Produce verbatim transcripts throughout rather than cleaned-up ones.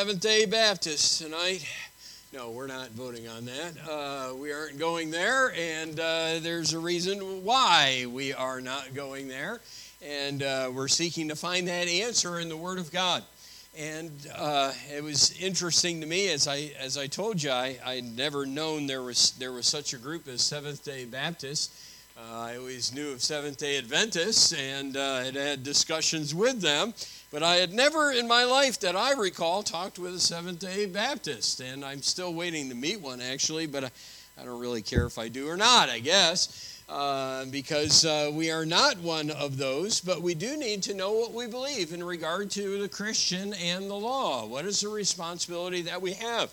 Seventh-day Baptists tonight. No, we're not voting on that. Uh, we aren't going there, and uh, there's a reason why we are not going there. And uh, we're seeking to find that answer in the Word of God. And uh, it was interesting to me, as I as I told you, I I'd never known there was there was such a group as Seventh-day Baptists. Uh, I always knew of Seventh-day Adventists and uh, had had discussions with them, but I had never in my life that I recall talked with a Seventh-day Baptist, and I'm still waiting to meet one, actually, but I, I don't really care if I do or not, I guess, uh, because uh, we are not one of those, but we do need to know what we believe in regard to the Christian and the law. What is the responsibility that we have?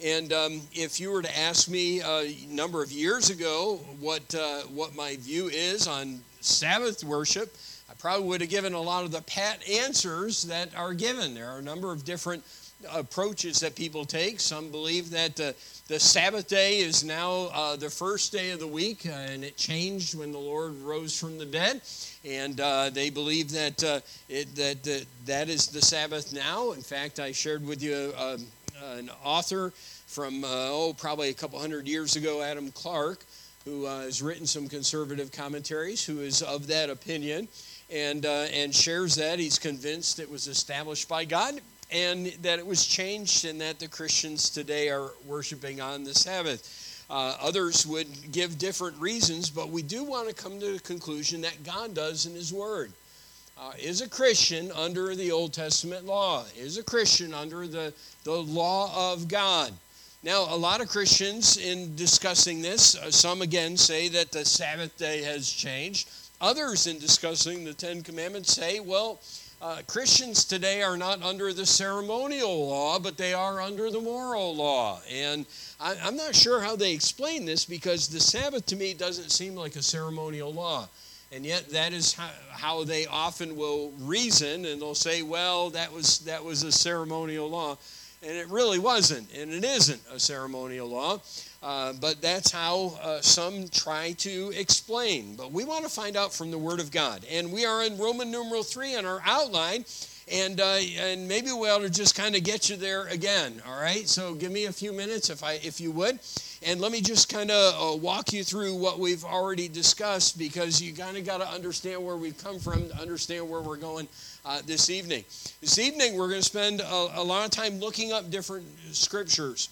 And um, if you were to ask me uh, a number of years ago what uh, what my view is on Sabbath worship, I probably would have given a lot of the pat answers that are given. There are a number of different approaches that people take. Some believe that uh, the Sabbath day is now uh, the first day of the week, uh, and it changed when the Lord rose from the dead. And uh, they believe that uh, it, that uh, that is the Sabbath now. In fact, I shared with you Uh, Uh, an author from, uh, oh, probably a couple hundred years ago, Adam Clark, who uh, has written some conservative commentaries, who is of that opinion, and, uh, and shares that. He's convinced it was established by God and that it was changed and that the Christians today are worshiping on the Sabbath. Uh, others would give different reasons, but we do want to come to the conclusion that God does in His Word. Uh, is a Christian under the Old Testament law? Is a Christian under the, the law of God? Now, a lot of Christians in discussing this, uh, some again say that the Sabbath day has changed. Others in discussing the Ten Commandments say, well, uh, Christians today are not under the ceremonial law, but they are under the moral law. And I, I'm not sure how they explain this, because the Sabbath to me doesn't seem like a ceremonial law. And yet that is how, how they often will reason, and they'll say, well, that was that was a ceremonial law. And it really wasn't, and it isn't a ceremonial law. Uh, but that's how uh, some try to explain. But we want to find out from the Word of God. And we are in Roman numeral three in our outline, and, uh, and maybe we ought to just kind of get you there again, all right? So give me a few minutes, if I if you would. And let me just kind of uh, walk you through what we've already discussed, because you kind of got to understand where we've come from to understand where we're going uh, this evening. This evening, we're going to spend a, a lot of time looking up different scriptures.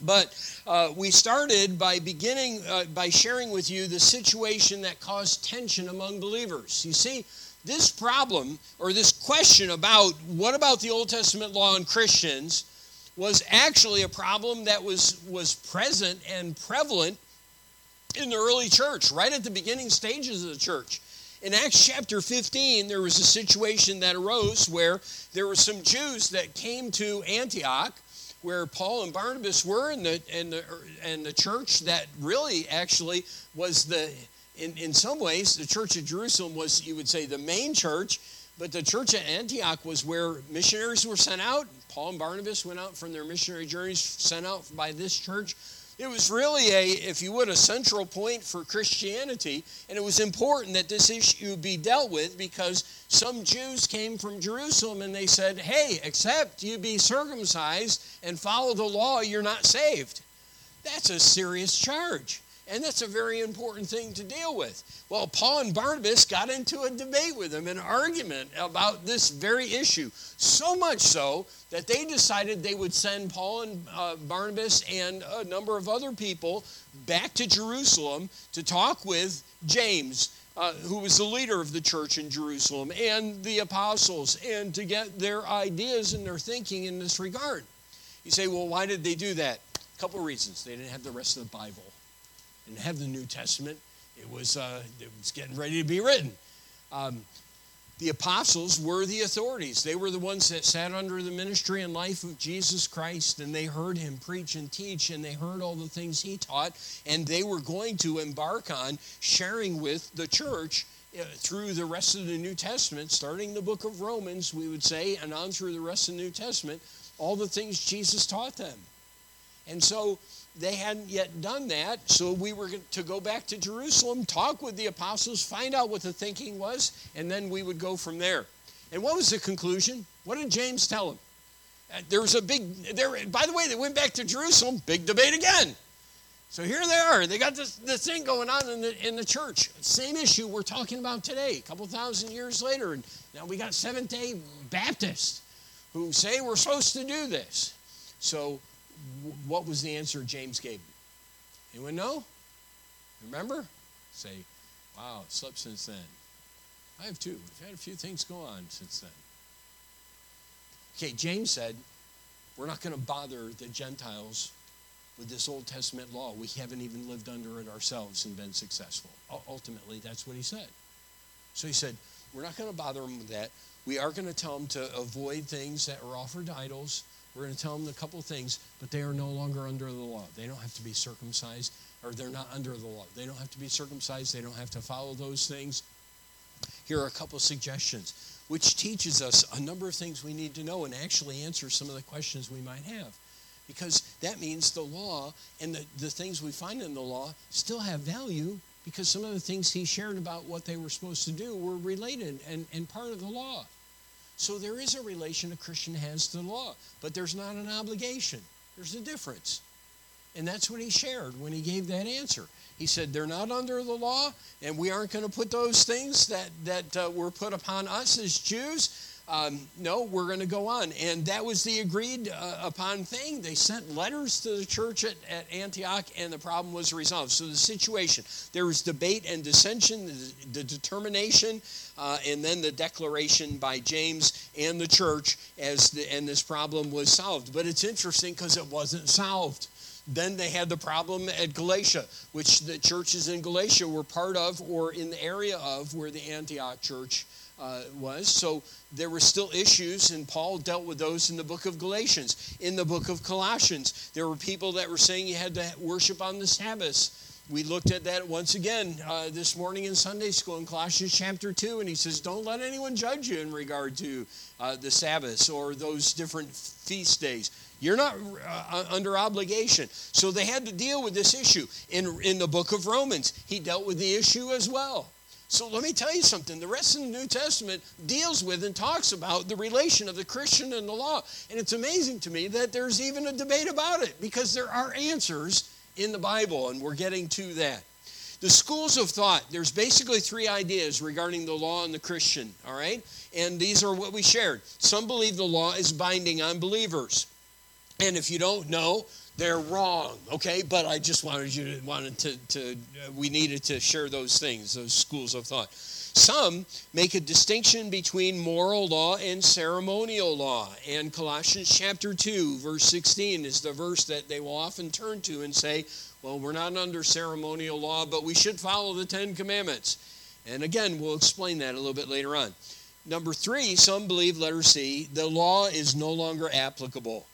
But uh, we started by beginning, uh, by sharing with you the situation that caused tension among believers. You see, this problem, or this question about what about the Old Testament law and Christians, was actually a problem that was, was present and prevalent in the early church, right at the beginning stages of the church. In Acts chapter fifteen, there was a situation that arose where there were some Jews that came to Antioch, where Paul and Barnabas were, and the, and the, and the church that really actually was the, in, in some ways, the church of Jerusalem was, you would say, the main church, but the church at Antioch was where missionaries were sent out. Paul and Barnabas went out from their missionary journeys, sent out by this church. It was really a, if you would, a central point for Christianity, and it was important that this issue be dealt with, because some Jews came from Jerusalem and they said, hey, except you be circumcised and follow the law, you're not saved. That's a serious charge. And that's a very important thing to deal with. Well, Paul and Barnabas got into a debate with him, an argument about this very issue. So much so that they decided they would send Paul and uh, Barnabas and a number of other people back to Jerusalem to talk with James, uh, who was the leader of the church in Jerusalem, and the apostles, and to get their ideas and their thinking in this regard. You say, well, why did they do that? A couple of reasons. They didn't have the rest of the Bible. Didn't have the New Testament. It was uh, it was getting ready to be written. Um, the apostles were the authorities. They were the ones that sat under the ministry and life of Jesus Christ, and they heard him preach and teach, and they heard all the things he taught, and they were going to embark on sharing with the church through the rest of the New Testament, starting the book of Romans, we would say, and on through the rest of the New Testament, all the things Jesus taught them. And so they hadn't yet done that, so we were to go back to Jerusalem, talk with the apostles, find out what the thinking was, and then we would go from there. And what was the conclusion? What did James tell them? There was a big, there, by the way, they went back to Jerusalem, big debate again. So here they are. They got this, this thing going on in the, in the church. Same issue we're talking about today, a couple thousand years later. And now we got Seventh-day Baptists who say we're supposed to do this. So w- what was the answer James gave? Anyone know? Remember? Say, wow, it slept since then. I have too. We've had a few things go on since then. Okay, James said, we're not going to bother the Gentiles with this Old Testament law. We haven't even lived under it ourselves and been successful. Ultimately, that's what he said. So he said, we're not going to bother them with that. We are going to tell them to avoid things that were offered to idols. We're going to tell them a couple things, but they are no longer under the law. They don't have to be circumcised, or they're not under the law. They don't have to be circumcised. They don't have to follow those things. Here are a couple suggestions, which teaches us a number of things we need to know and actually answer some of the questions we might have. Because that means the law and the, the things we find in the law still have value, because some of the things he shared about what they were supposed to do were related and, and part of the law. So there is a relation a Christian has to the law, but there's not an obligation. There's a difference. And that's what he shared when he gave that answer. He said, they're not under the law, and we aren't going to put those things that, that uh, were put upon us as Jews. Um, no, we're going to go on. And that was the agreed uh, upon thing. They sent letters to the church at, at Antioch, and the problem was resolved. So the situation, there was debate and dissension, the, the determination, uh, and then the declaration by James and the church, as the, and this problem was solved. But it's interesting because it wasn't solved. Then they had the problem at Galatia, which the churches in Galatia were part of or in the area of where the Antioch church uh, was. So there were still issues, and Paul dealt with those in the book of Galatians. In the book of Colossians, there were people that were saying you had to worship on the Sabbath. We looked at that once again uh, this morning in Sunday school in Colossians chapter two, and he says, don't let anyone judge you in regard to uh, the Sabbath or those different feast days. You're not uh, under obligation. So they had to deal with this issue. In, in the book of Romans, he dealt with the issue as well. So let me tell you something. The rest of the New Testament deals with and talks about the relation of the Christian and the law. And it's amazing to me that there's even a debate about it, because there are answers in the Bible, and we're getting to that. The schools of thought, there's basically three ideas regarding the law and the Christian, all right? And these are what we shared. Some believe the law is binding on believers. And if you don't know, they're wrong, okay? But I just wanted you to, wanted to, to we needed to share those things, those schools of thought. Some make a distinction between moral law and ceremonial law. And Colossians chapter two, verse sixteen is the verse that they will often turn to and say, well, we're not under ceremonial law, but we should follow the Ten Commandments. And again, we'll explain that a little bit later on. Number three, some believe, letter C, the law is no longer applicable.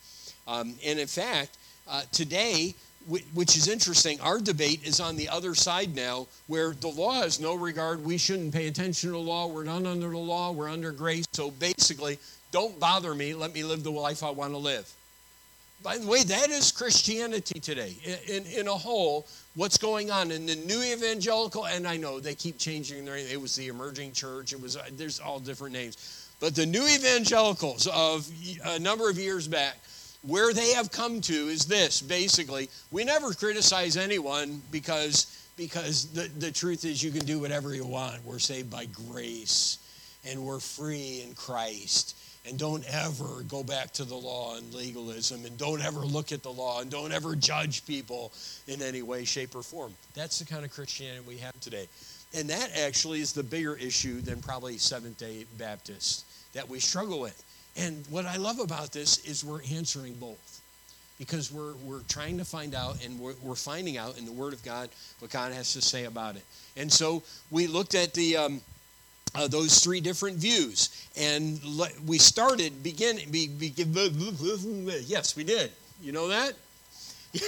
Um, and in fact, uh, today, which is interesting, our debate is on the other side now, where the law has no regard. We shouldn't pay attention to the law. We're not under the law. We're under grace. So basically, don't bother me. Let me live the life I want to live. By the way, that is Christianity today. In, in, in a whole, what's going on in the new evangelical, and I know they keep changing their name. It was the emerging church. It was there's all different names. But the new evangelicals of a number of years back, where they have come to is this, basically. We never criticize anyone because, because the, the truth is you can do whatever you want. We're saved by grace, and we're free in Christ. And don't ever go back to the law and legalism, and don't ever look at the law, and don't ever judge people in any way, shape, or form. That's the kind of Christianity we have today. And that actually is the bigger issue than probably Seventh-day Baptists that we struggle with. And what I love about this is we're answering both, because we're, we're trying to find out, and we're, we're finding out in the Word of God what God has to say about it. And so we looked at the um, uh, those three different views, and le- we started beginning. Be, be, yes, we did. You know that? Yeah.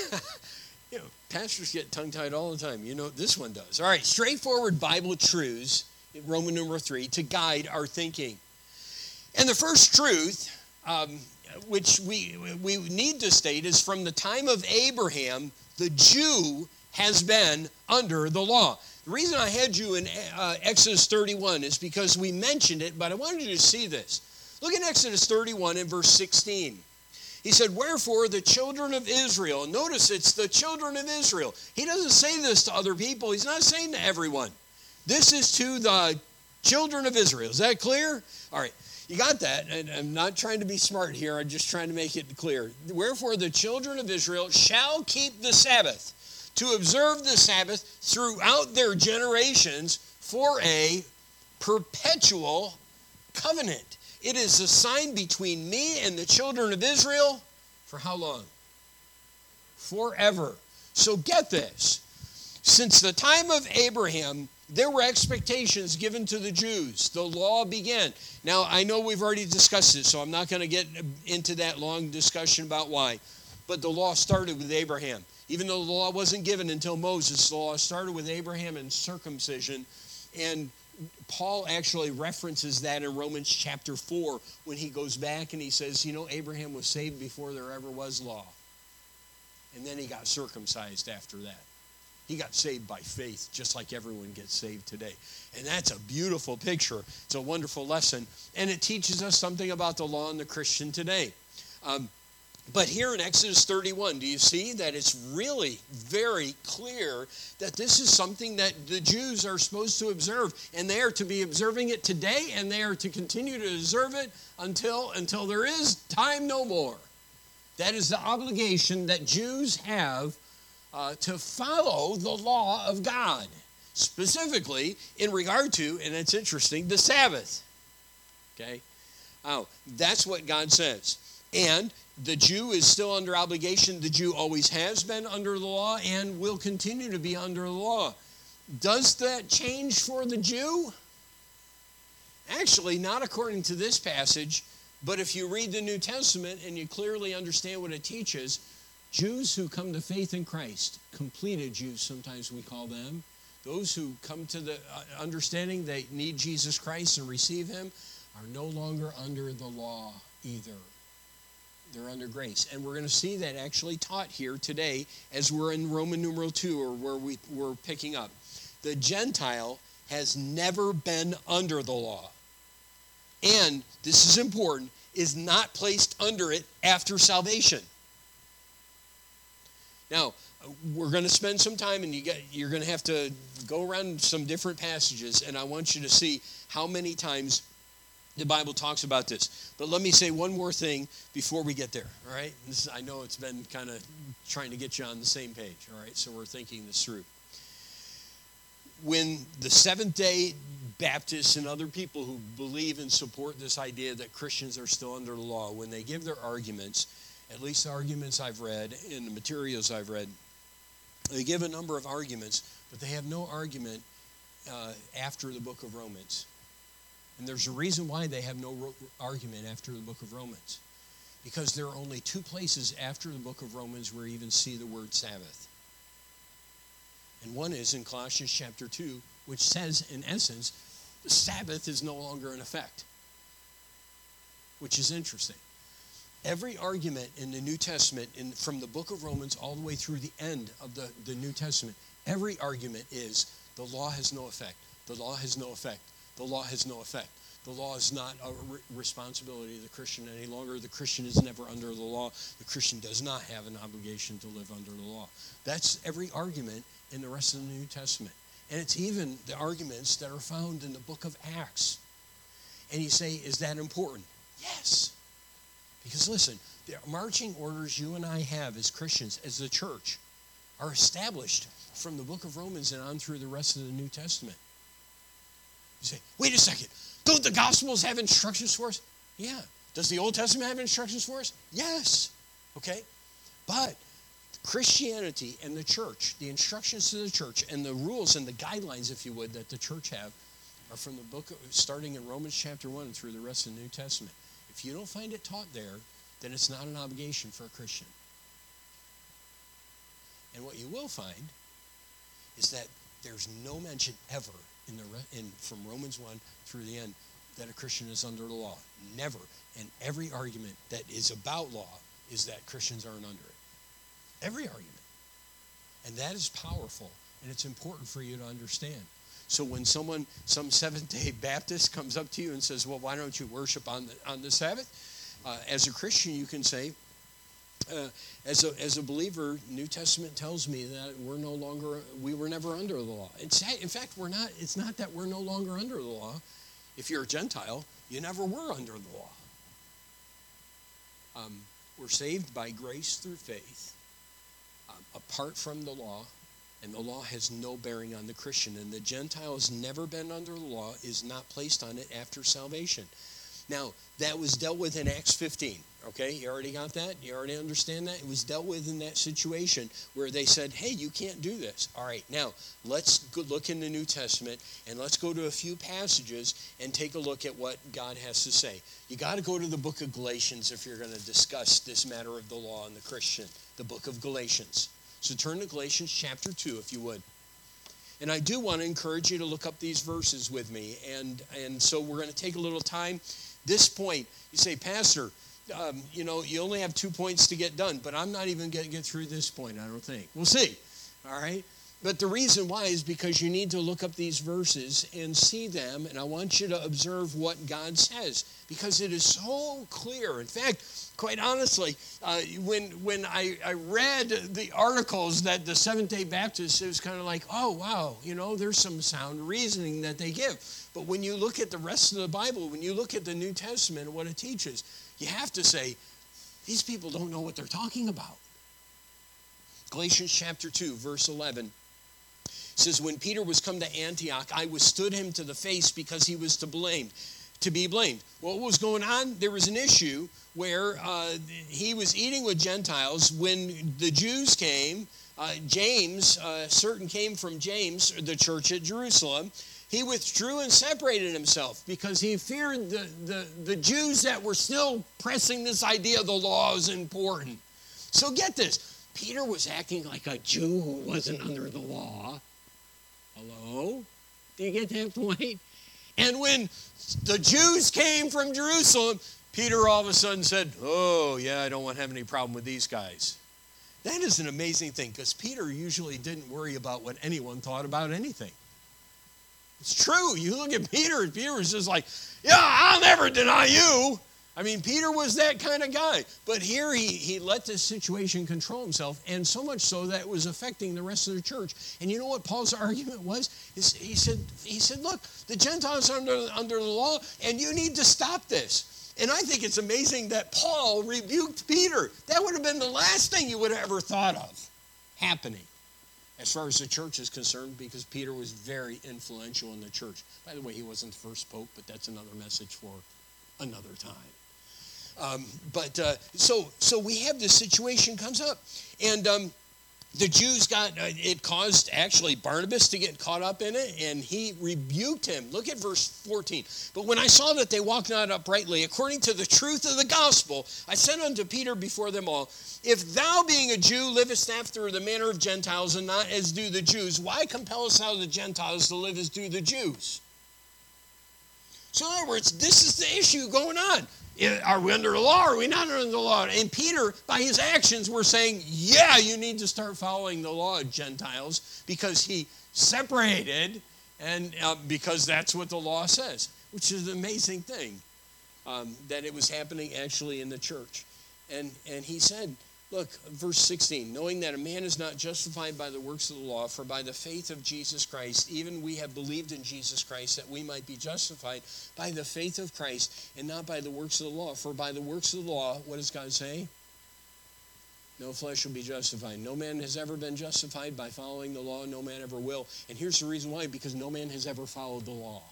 You know, pastors get tongue-tied all the time. You know this one does. All right, straightforward Bible truths, Roman numeral three, to guide our thinking. And the first truth, um, which we we need to state, is from the time of Abraham, the Jew has been under the law. The reason I had you in uh, Exodus thirty-one is because we mentioned it, but I wanted you to see this. Look at Exodus thirty-one and verse sixteen. He said, wherefore the children of Israel. Notice it's the children of Israel. He doesn't say this to other people. He's not saying to everyone. This is to the children of Israel. Is that clear? All right. You got that. And I'm not trying to be smart here. I'm just trying to make it clear. Wherefore the children of Israel shall keep the Sabbath, to observe the Sabbath throughout their generations for a perpetual covenant. It is a sign between me and the children of Israel for how long? Forever. So get this. Since the time of Abraham, there were expectations given to the Jews. The law began. Now, I know we've already discussed this, so I'm not going to get into that long discussion about why. But the law started with Abraham. Even though the law wasn't given until Moses, the law started with Abraham and circumcision. And Paul actually references that in Romans chapter four when he goes back and he says, you know, Abraham was saved before there ever was law. And then he got circumcised after that. He got saved by faith, just like everyone gets saved today. And that's a beautiful picture. It's a wonderful lesson. And it teaches us something about the law and the Christian today. Um, But here in Exodus thirty-one, do you see that it's really very clear that this is something that the Jews are supposed to observe, and they are to be observing it today, and they are to continue to observe it until, until there is time no more. That is the obligation that Jews have uh, to follow the law of God, specifically in regard to, and it's interesting, the Sabbath. Okay? Oh, that's what God says. And the Jew is still under obligation. The Jew always has been under the law and will continue to be under the law. Does that change for the Jew? Actually, not according to this passage, but if you read the New Testament and you clearly understand what it teaches, Jews who come to faith in Christ, completed Jews sometimes we call them, those who come to the understanding they need Jesus Christ and receive him, are no longer under the law either. They're under grace. And we're going to see that actually taught here today as we're in Roman numeral two, or where we, we're picking up. The Gentile has never been under the law. And, this is important, is not placed under it after salvation. Now, we're going to spend some time, and you get, you're going to have to go around some different passages, and I want you to see how many times the Bible talks about this. But let me say one more thing before we get there, all right? This, I know it's been kind of trying to get you on the same page, all right? So we're thinking this through. When the Seventh-day Baptists and other people who believe and support this idea that Christians are still under the law, when they give their arguments, at least the arguments I've read and the materials I've read, they give a number of arguments, but they have no argument uh, after the book of Romans. And there's a reason why they have no argument after the book of Romans. Because there are only two places after the book of Romans where you even see the word Sabbath. And one is in Colossians chapter two, which says, in essence, the Sabbath is no longer in effect. Which is interesting. Every argument in the New Testament, in, from the book of Romans all the way through the end of the, the New Testament, every argument is the law has no effect. The law has no effect. The law has no effect. The law is not a re- responsibility of the Christian any longer. The Christian is never under the law. The Christian does not have an obligation to live under the law. That's every argument in the rest of the New Testament. And it's even the arguments that are found in the book of Acts. And you say, is that important? Yes. Because listen, the marching orders you and I have as Christians, as the church, are established from the book of Romans and on through the rest of the New Testament. You say, wait a second, don't the Gospels have instructions for us? Yeah. Does the Old Testament have instructions for us? Yes. Okay? But Christianity and the church, the instructions to the church and the rules and the guidelines, if you would, that the church have are from the book, of, starting in Romans chapter one through the rest of the New Testament. If you don't find it taught there, then it's not an obligation for a Christian. And what you will find is that there's no mention ever In the, in, from Romans one through the end, that a Christian is under the law. Never. And every argument that is about law is that Christians aren't under it. Every argument. And that is powerful, and it's important for you to understand. So when someone, some Seventh-day Baptist comes up to you and says, well, why don't you worship on the, on the Sabbath? Uh, as a Christian, you can say, Uh, as a as a believer, New Testament tells me that we're no longer we were never under the law. It's, in fact, we're not. It's not that we're no longer under the law. If you're a Gentile, you never were under the law. Um, we're saved by grace through faith, um, apart from the law, and the law has no bearing on the Christian. And the Gentile has never been under the law; is not placed on it after salvation. Now, that was dealt with in Acts fifteen. Okay, you already got that? You already understand that? It was dealt with in that situation where they said, hey, you can't do this. All right, now, let's go look in the New Testament, and let's go to a few passages and take a look at what God has to say. You got to go to the book of Galatians if you're going to discuss this matter of the law and the Christian, the book of Galatians. So turn to Galatians chapter two, if you would. And I do want to encourage you to look up these verses with me. And, and so we're going to take a little time. This point, you say, Pastor, Um, you know, you only have two points to get done, but I'm not even going to get through this point, I don't think. We'll see, all right? But the reason why is because you need to look up these verses and see them, and I want you to observe what God says, because it is so clear. In fact, quite honestly, uh, when when I, I read the articles that the Seventh-day Baptists, it was kind of like, oh, wow, you know, there's some sound reasoning that they give. But when you look at the rest of the Bible, when you look at the New Testament and what it teaches, you have to say, these people don't know what they're talking about. Galatians chapter two, verse eleven. It says, when Peter was come to Antioch, I withstood him to the face because he was to blame, to be blamed. Well, what was going on? There was an issue where uh, he was eating with Gentiles. When the Jews came, uh, James, uh, certain came from James, the church at Jerusalem. He withdrew and separated himself because he feared the, the, the Jews that were still pressing this idea the law is important. So get this. Peter was acting like a Jew who wasn't under the law. Hello? Do you get that point? And when the Jews came from Jerusalem, Peter all of a sudden said, oh, yeah, I don't want to have any problem with these guys. That is an amazing thing, because Peter usually didn't worry about what anyone thought about anything. It's true. You look at Peter, and Peter was just like, yeah, I'll never deny you. I mean, Peter was that kind of guy. But here he, he let this situation control himself, and so much so that it was affecting the rest of the church. And you know what Paul's argument was? He said, he said look, the Gentiles are under, under the law, and you need to stop this. And I think it's amazing that Paul rebuked Peter. That would have been the last thing you would have ever thought of happening, as far as the church is concerned, because Peter was very influential in the church. By the way, he wasn't the first pope, but that's another message for another time. Um, but uh, so so we have this situation comes up, and um, the Jews got, uh, it caused actually Barnabas to get caught up in it, and he rebuked him. Look at verse fourteen. But when I saw that they walked not uprightly, according to the truth of the gospel, I said unto Peter before them all, if thou being a Jew livest after the manner of Gentiles and not as do the Jews, why compellest thou the Gentiles to live as do the Jews? So in other words, this is the issue going on. Are we under the law? Are we not under the law? And Peter, by his actions, were saying, yeah, you need to start following the law, Gentiles, because he separated, and uh, because that's what the law says, which is an amazing thing, um, that it was happening actually in the church. And, and he said, look, verse sixteen, knowing that a man is not justified by the works of the law, for by the faith of Jesus Christ, even we have believed in Jesus Christ, that we might be justified by the faith of Christ and not by the works of the law. For by the works of the law, what does God say? No flesh will be justified. No man has ever been justified by following the law. No man ever will. And here's the reason why, because no man has ever followed the law.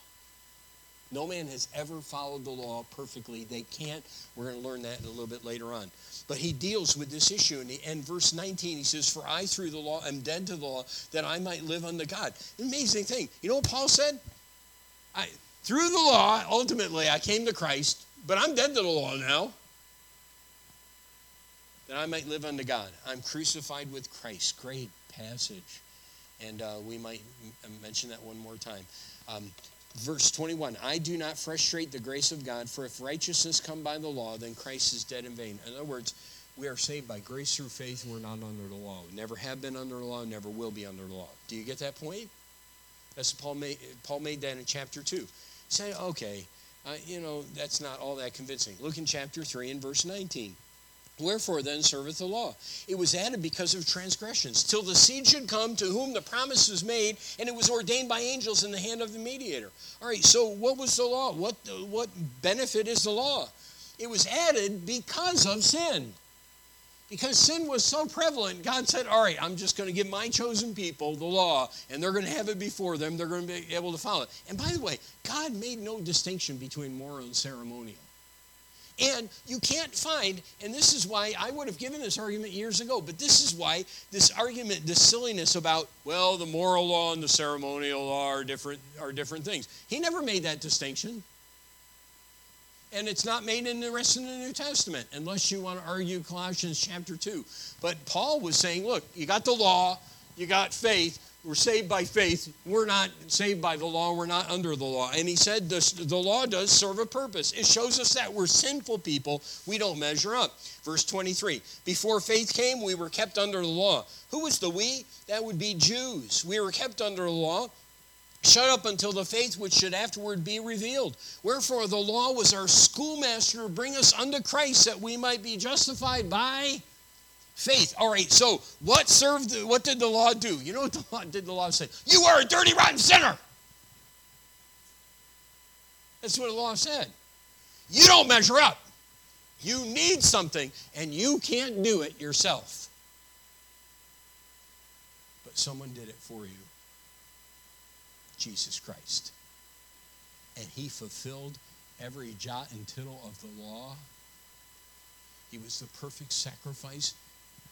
No man has ever followed the law perfectly. They can't. We're going to learn that in a little bit later on. But he deals with this issue. And, he, and verse nineteen, he says, for I through the law am dead to the law, that I might live unto God. An amazing thing. You know what Paul said? I, through the law, ultimately, I came to Christ, but I'm dead to the law now, that I might live unto God. I'm crucified with Christ. Great passage. And uh, we might m- mention that one more time. Um Verse twenty-one, I do not frustrate the grace of God, for if righteousness come by the law, then Christ is dead in vain. In other words, we are saved by grace through faith, and we're not under the law. We never have been under the law, never will be under the law. Do you get that point? That's Paul made, Paul made that in chapter two. He said, okay, uh, you know, that's not all that convincing. Look in chapter three and verse nineteen. Wherefore then serveth the law? It was added because of transgressions, till the seed should come to whom the promise was made, and it was ordained by angels in the hand of the mediator. All right, so what was the law? What, what benefit is the law? It was added because of sin. Because sin was so prevalent, God said, all right, I'm just going to give my chosen people the law, and they're going to have it before them. They're going to be able to follow it. And by the way, God made no distinction between moral and ceremonial. And you can't find, and this is why I would have given this argument years ago, but this is why this argument, this silliness about, well, the moral law and the ceremonial law are different, are different things. He never made that distinction. And it's not made in the rest of the New Testament, unless you want to argue Colossians chapter two. But Paul was saying, look, you got the law, you got faith, we're saved by faith, we're not saved by the law, we're not under the law. And he said this, the law does serve a purpose. It shows us that we're sinful people, we don't measure up. Verse twenty-three, before faith came, we were kept under the law. Who was the we? That would be Jews. We were kept under the law. Shut up until the faith which should afterward be revealed. Wherefore the law was our schoolmaster to bring us unto Christ, that we might be justified by faith. All right, so what served? What did the law do? You know what the law did? The law said, you are a dirty, rotten sinner. That's what the law said. You don't measure up. You need something, and you can't do it yourself. But someone did it for you. Jesus Christ. And he fulfilled every jot and tittle of the law. He was the perfect sacrifice.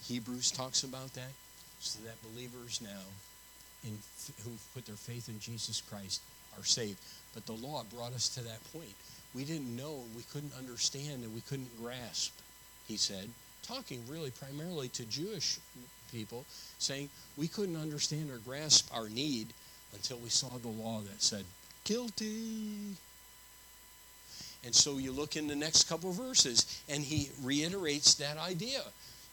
Hebrews talks about that. So that believers now in, who put their faith in Jesus Christ are saved. But the law brought us to that point. We didn't know, we couldn't understand, and we couldn't grasp, he said, talking really primarily to Jewish people, saying we couldn't understand or grasp our need until we saw the law that said, guilty. And so you look in the next couple of verses, and he reiterates that idea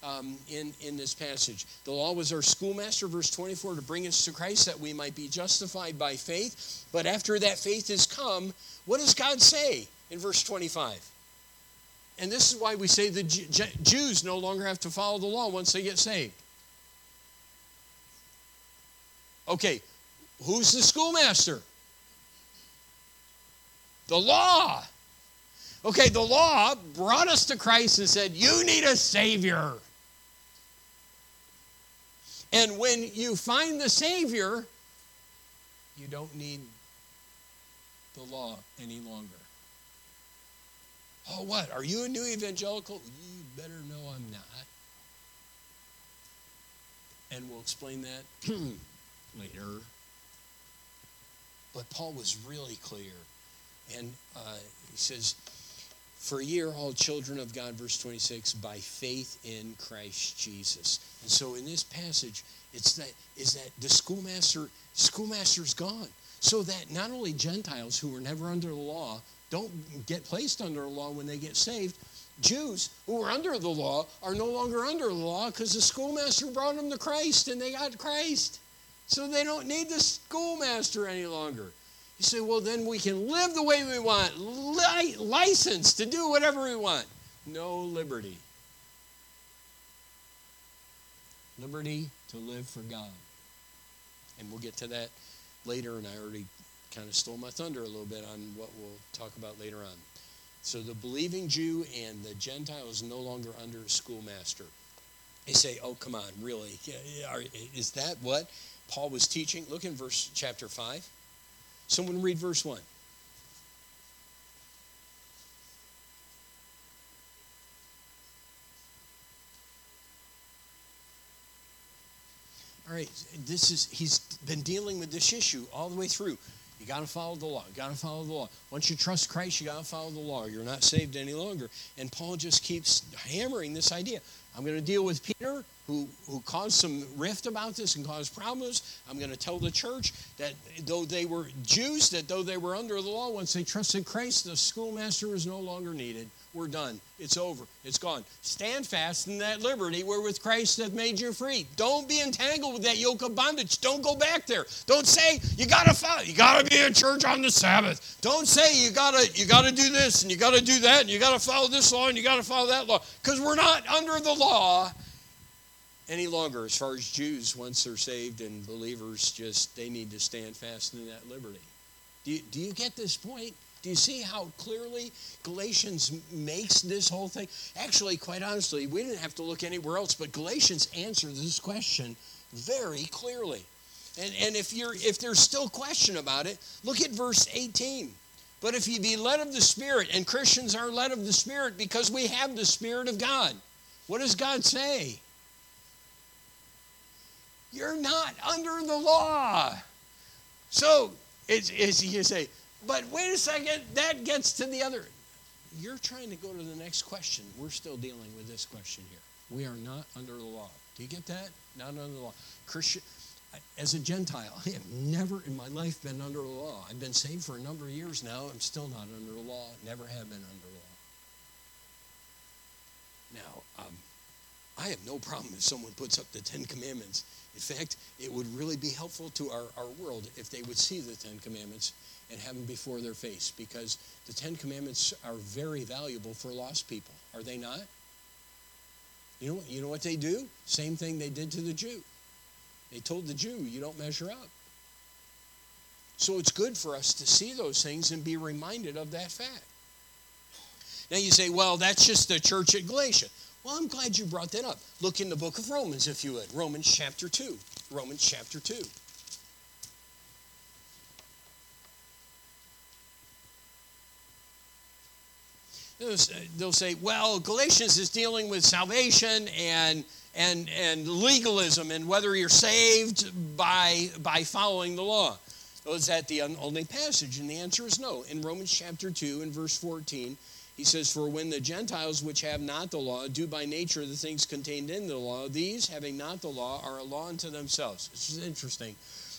um, in, in this passage. The law was our schoolmaster, verse twenty-four, to bring us to Christ, that we might be justified by faith. But after that faith is come, what does God say in verse twenty-five? And this is why we say the Jews no longer have to follow the law once they get saved. Okay. Who's the schoolmaster? The law. Okay, the law brought us to Christ and said, you need a Savior. And when you find the Savior, you don't need the law any longer. Oh, what? Are you a new evangelical? You better know I'm not. And we'll explain that later. But Paul was really clear. And uh, he says, for ye are all children of God, verse twenty-six, by faith in Christ Jesus. And so in this passage, it's that is that the schoolmaster, schoolmaster's gone. So that not only Gentiles who were never under the law don't get placed under the law when they get saved, Jews who were under the law are no longer under the law because the schoolmaster brought them to Christ and they got Christ. So they don't need the schoolmaster any longer. You say, well, then we can live the way we want, li- license to do whatever we want. No liberty. Liberty to live for God. And we'll get to that later, and I already kind of stole my thunder a little bit on what we'll talk about later on. So the believing Jew and the Gentile is no longer under a schoolmaster. They say, oh, come on, really? Is that what Paul was teaching? Look in verse chapter five. Someone read verse one. All right, this is he's been dealing with this issue all the way through. You got to follow the law. You got to follow the law. Once you trust Christ, you got to follow the law. You're not saved any longer. And Paul just keeps hammering this idea. I'm going to deal with Peter, who, who caused some rift about this and caused problems. I'm going to tell the church that though they were Jews, that though they were under the law, once they trusted Christ, the schoolmaster is no longer needed. We're done. It's over. It's gone. Stand fast in that liberty wherewith Christ hath made you free. Don't be entangled with that yoke of bondage. Don't go back there. Don't say you gotta follow. You gotta be in church on the Sabbath. Don't say you gotta you gotta do this and you gotta do that and you gotta follow this law and you gotta follow that law, because we're not under the law any longer. As far as Jews, once they're saved, and believers, just they need to stand fast in that liberty. Do you, do you get this point? Do you see how clearly Galatians makes this whole thing? Actually, quite honestly, we didn't have to look anywhere else, but Galatians answers this question very clearly. And, and if you're if there's still question about it, look at verse eighteen. But if you be led of the Spirit, and Christians are led of the Spirit because we have the Spirit of God. What does God say? You're not under the law. So it's, it's you say, but wait a second, that gets to the other. You're trying to go to the next question. We're still dealing with this question here. We are not under the law. Do you get that? Not under the law. Christian, as a Gentile, I have never in my life been under the law. I've been saved for a number of years now. I'm still not under the law. Never have been under the law. Now, um, I have no problem if someone puts up the Ten Commandments. In fact, it would really be helpful to our, our world if they would see the Ten Commandments and have them before their face, because the Ten Commandments are very valuable for lost people. Are they not? You know, you know what they do? Same thing they did to the Jew. They told the Jew, you don't measure up. So it's good for us to see those things and be reminded of that fact. Now you say, well, that's just the church at Galatia. Well, I'm glad you brought that up. Look in the book of Romans, if you would. Romans chapter two. Romans chapter two. They'll say, well, Galatians is dealing with salvation and and and legalism and whether you're saved by by following the law. Is that the only passage? And the answer is no. In Romans chapter two and verse fourteen, he says, for when the Gentiles which have not the law do by nature the things contained in the law, these, having not the law, are a law unto themselves. This is interesting.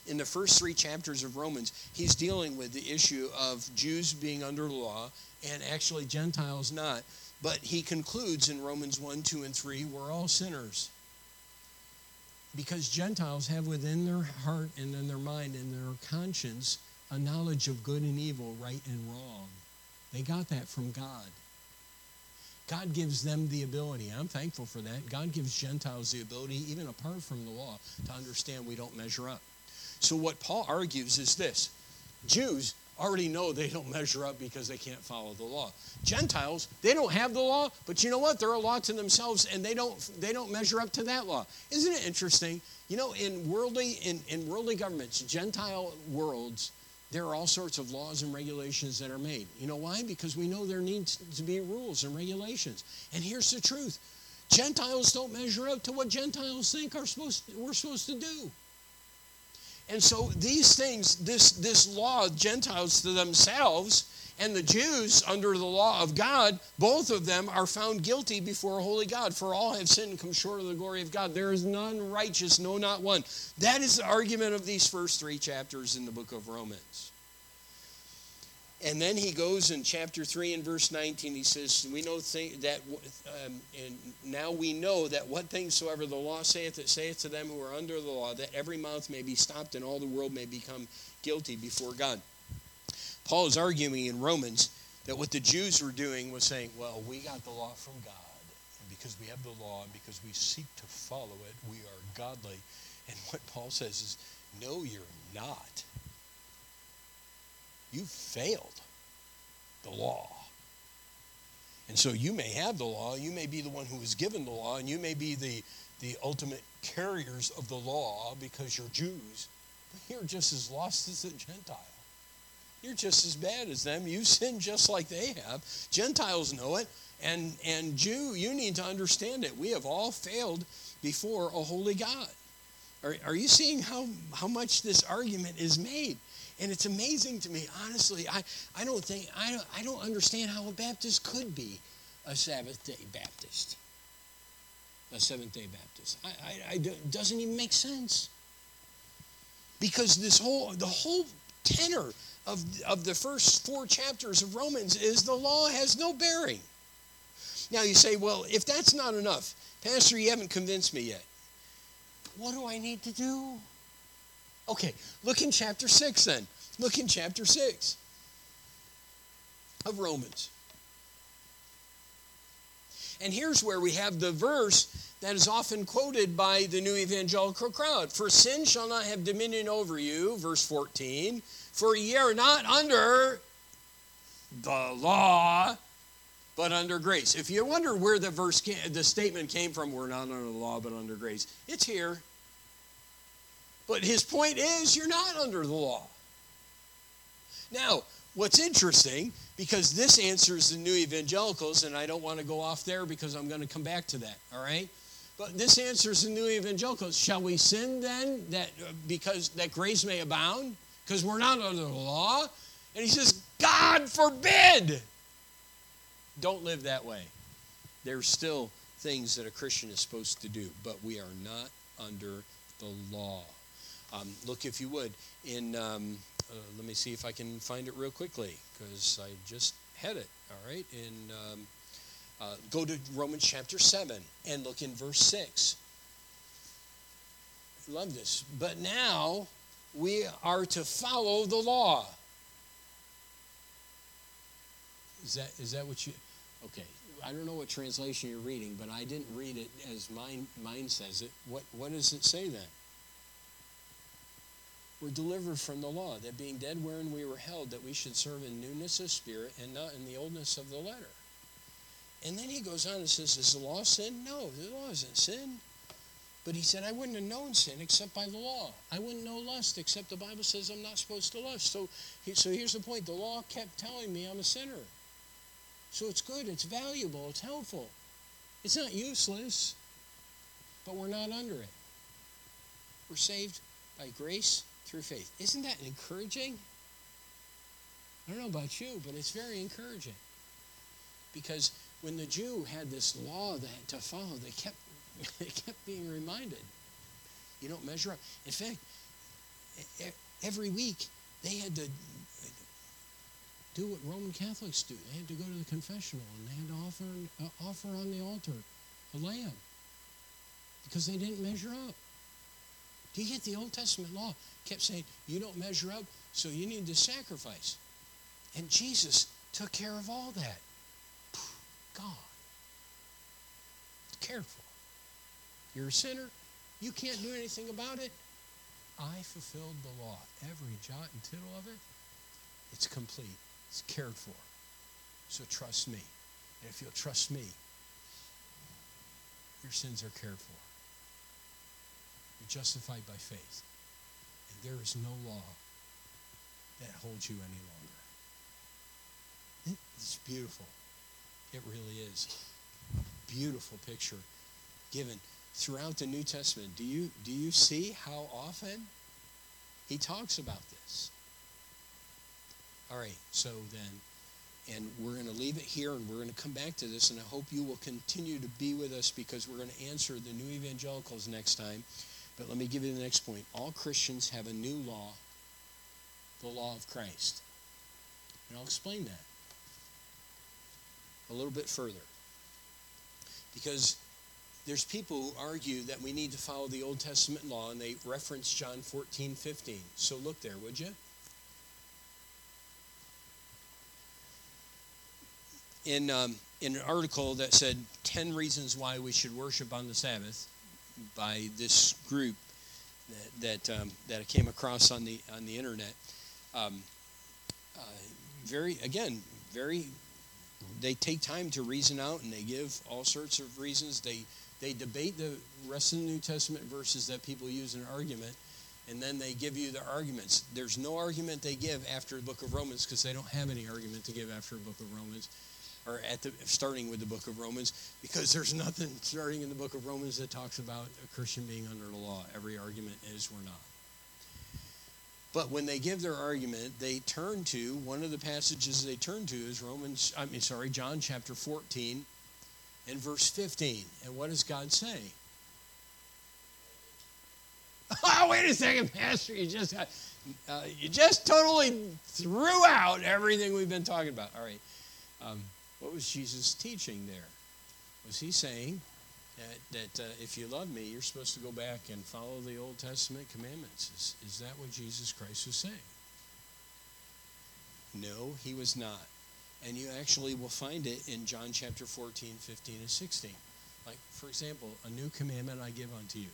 In the first three chapters of Romans, he's dealing with the issue of Jews being under the law and actually Gentiles not. But he concludes in Romans one, two, and three, we're all sinners. Because Gentiles have within their heart and in their mind and their conscience a knowledge of good and evil, right and wrong. They got that from God. God gives them the ability, and I'm thankful for that. God gives Gentiles the ability, even apart from the law, to understand we don't measure up. So what Paul argues is this. Jews already know they don't measure up because they can't follow the law. Gentiles, they don't have the law, but you know what? They're a law to themselves, and they don't they don't measure up to that law. Isn't it interesting? You know, in worldly in, in worldly governments, Gentile worlds, there are all sorts of laws and regulations that are made. You know why? Because we know there needs to be rules and regulations. And here's the truth. Gentiles don't measure up to what Gentiles think are supposed to, we're supposed to do. And so these things, this, this law of Gentiles to themselves and the Jews under the law of God, both of them are found guilty before a holy God. For all have sinned and come short of the glory of God. There is none righteous, no, not one. That is the argument of these first three chapters in the book of Romans. And then he goes in chapter three and verse nineteen, he says, we know th- that, um, and now we know that what things soever the law saith, it saith to them who are under the law, that every mouth may be stopped and all the world may become guilty before God. Paul is arguing in Romans that what the Jews were doing was saying, well, we got the law from God, and because we have the law and because we seek to follow it, we are godly. And what Paul says is, no, you're not. You failed the law. And so you may have the law, you may be the one who was given the law, and you may be the, the ultimate carriers of the law because you're Jews, but you're just as lost as a Gentile. You're just as bad as them. You sin just like they have. Gentiles know it, and, and Jew, you need to understand it. We have all failed before a holy God. Are, are you seeing how, how much this argument is made? And it's amazing to me, honestly. I, I don't think I don't, I don't understand how a Baptist could be a Sabbath-day Baptist. a Seventh-day Baptist. I, I, I it doesn't even make sense. Because this whole, the whole tenor of, of the first four chapters of Romans is the law has no bearing. Now you say, well, if that's not enough, Pastor, you haven't convinced me yet. What do I need to do? Okay, look in chapter six then. Look in chapter six of Romans. And here's where we have the verse that is often quoted by the new evangelical crowd. For sin shall not have dominion over you, verse fourteen. For ye are not under the law, but under grace. If you wonder where the verse, came, the statement came from, we're not under the law, but under grace, it's here. But his point is, you're not under the law. Now, what's interesting, because this answers the new evangelicals, and I don't want to go off there because I'm going to come back to that, all right? But this answers the new evangelicals. Shall we sin then that because that grace may abound? Because we're not under the law? And he says, God forbid! Don't live that way. There's still things that a Christian is supposed to do, but we are not under the law. Um, look, if you would, in... Um, Uh, let me see if I can find it real quickly because I just had it, all right? And um, uh, go to Romans chapter seven and look in verse six. Love this. But now we are to follow the law. Is that is that what you... Okay, I don't know what translation you're reading, but I didn't read it as mine, mine says it. What, what does it say then? We're delivered from the law, that being dead wherein we were held, that we should serve in newness of spirit and not in the oldness of the letter. And then he goes on and says, is the law sin? No, the law isn't sin. But he said, I wouldn't have known sin except by the law. I wouldn't know lust except the Bible says I'm not supposed to lust. So, so here's the point. The law kept telling me I'm a sinner. So it's good. It's valuable. It's helpful. It's not useless. But we're not under it. We're saved by grace through faith. Isn't that encouraging? I don't know about you, but it's very encouraging. Because when the Jew had this law that to follow, they kept, they kept being reminded, you don't measure up. In fact, every week they had to do what Roman Catholics do. They had to go to the confessional and they had to offer, uh, offer on the altar a lamb because they didn't measure up. Do you get the Old Testament law? Kept saying, you don't measure up, so you need to sacrifice. And Jesus took care of all that. God. Careful. You're a sinner. You can't do anything about it. I fulfilled the law. Every jot and tittle of it, it's complete. It's cared for. So trust me. And if you'll trust me, your sins are cared for. You're justified by faith. And there is no law that holds you any longer. It's beautiful. It really is. A beautiful picture given throughout the New Testament. Do you, do you see how often he talks about this? All right, so then, and we're going to leave it here and we're going to come back to this, and I hope you will continue to be with us because we're going to answer the new evangelicals next time. But let me give you the next point. All Christians have a new law, the law of Christ. And I'll explain that a little bit further. Because there's people who argue that we need to follow the Old Testament law, and they reference John fourteen fifteen. So look there, would you? In, um, in an article that said ten reasons why we should worship on the Sabbath, by this group that that, um, that I came across on the on the internet, um, uh, very again very, they take time to reason out and they give all sorts of reasons. They they debate the rest of the New Testament verses that people use in an argument, and then they give you the arguments. There's no argument they give after the Book of Romans because they don't have any argument to give after the Book of Romans. Or at the starting with the Book of Romans, because there's nothing starting in the Book of Romans that talks about a Christian being under the law. Every argument is we're not. But when they give their argument, they turn to one of the passages they turn to is Romans. I mean, sorry, John chapter fourteen, in verse fifteen. And what does God say? Oh, wait a second, Pastor. You just, uh, you just totally threw out everything we've been talking about. All right. Um, what was Jesus teaching there? Was he saying that, that uh, if you love me, you're supposed to go back and follow the Old Testament commandments? Is, is that what Jesus Christ was saying? No, he was not. And you actually will find it in John chapter fourteen, fifteen, and sixteen. Like, for example, a new commandment I give unto you.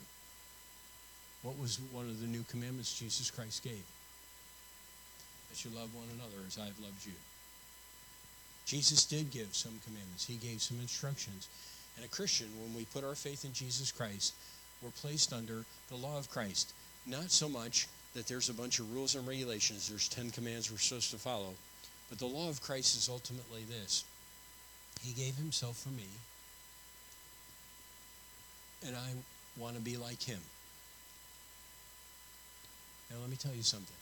What was one of the new commandments Jesus Christ gave? That you love one another as I have loved you. Jesus did give some commandments. He gave some instructions. And a Christian, when we put our faith in Jesus Christ, we're placed under the law of Christ. Not so much that there's a bunch of rules and regulations. There's ten commands we're supposed to follow. But the law of Christ is ultimately this. He gave himself for me, and I want to be like him. Now, let me tell you something.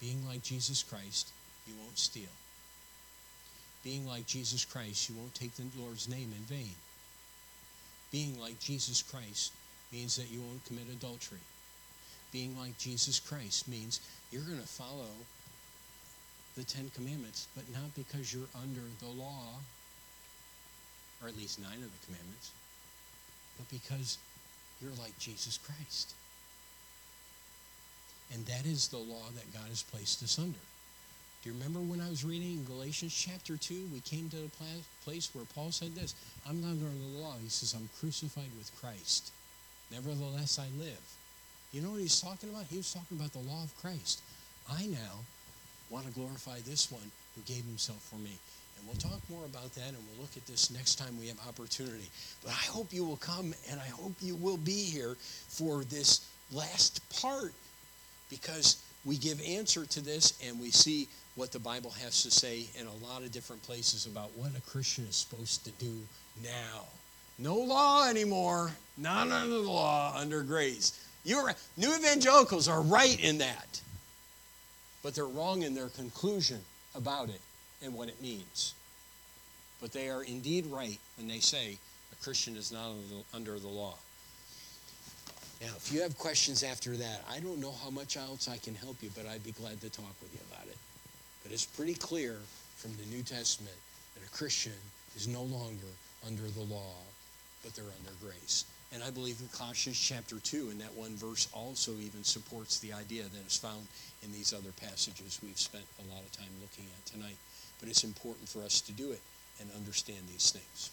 Being like Jesus Christ, you won't steal. Being like Jesus Christ, you won't take the Lord's name in vain. Being like Jesus Christ means that you won't commit adultery. Being like Jesus Christ means you're going to follow the Ten Commandments, but not because you're under the law, or at least nine of the commandments, but because you're like Jesus Christ. And that is the law that God has placed us under. Do you remember when I was reading in Galatians chapter two, we came to a place where Paul said this, I'm not under the law. He says, I'm crucified with Christ. Nevertheless, I live. You know what he's talking about? He was talking about the law of Christ. I now want to glorify this one who gave himself for me. And we'll talk more about that, and we'll look at this next time we have opportunity. But I hope you will come, and I hope you will be here for this last part, because we give answer to this and we see what the Bible has to say in a lot of different places about what a Christian is supposed to do now. No law anymore, not under the law, under grace. You're, new evangelicals are right in that, but they're wrong in their conclusion about it and what it means. But they are indeed right when they say a Christian is not under the law. Now, if you have questions after that, I don't know how much else I can help you, but I'd be glad to talk with you about it. But it's pretty clear from the New Testament that a Christian is no longer under the law, but they're under grace. And I believe in Colossians chapter two, and that one verse also even supports the idea that is found in these other passages we've spent a lot of time looking at tonight. But it's important for us to do it and understand these things.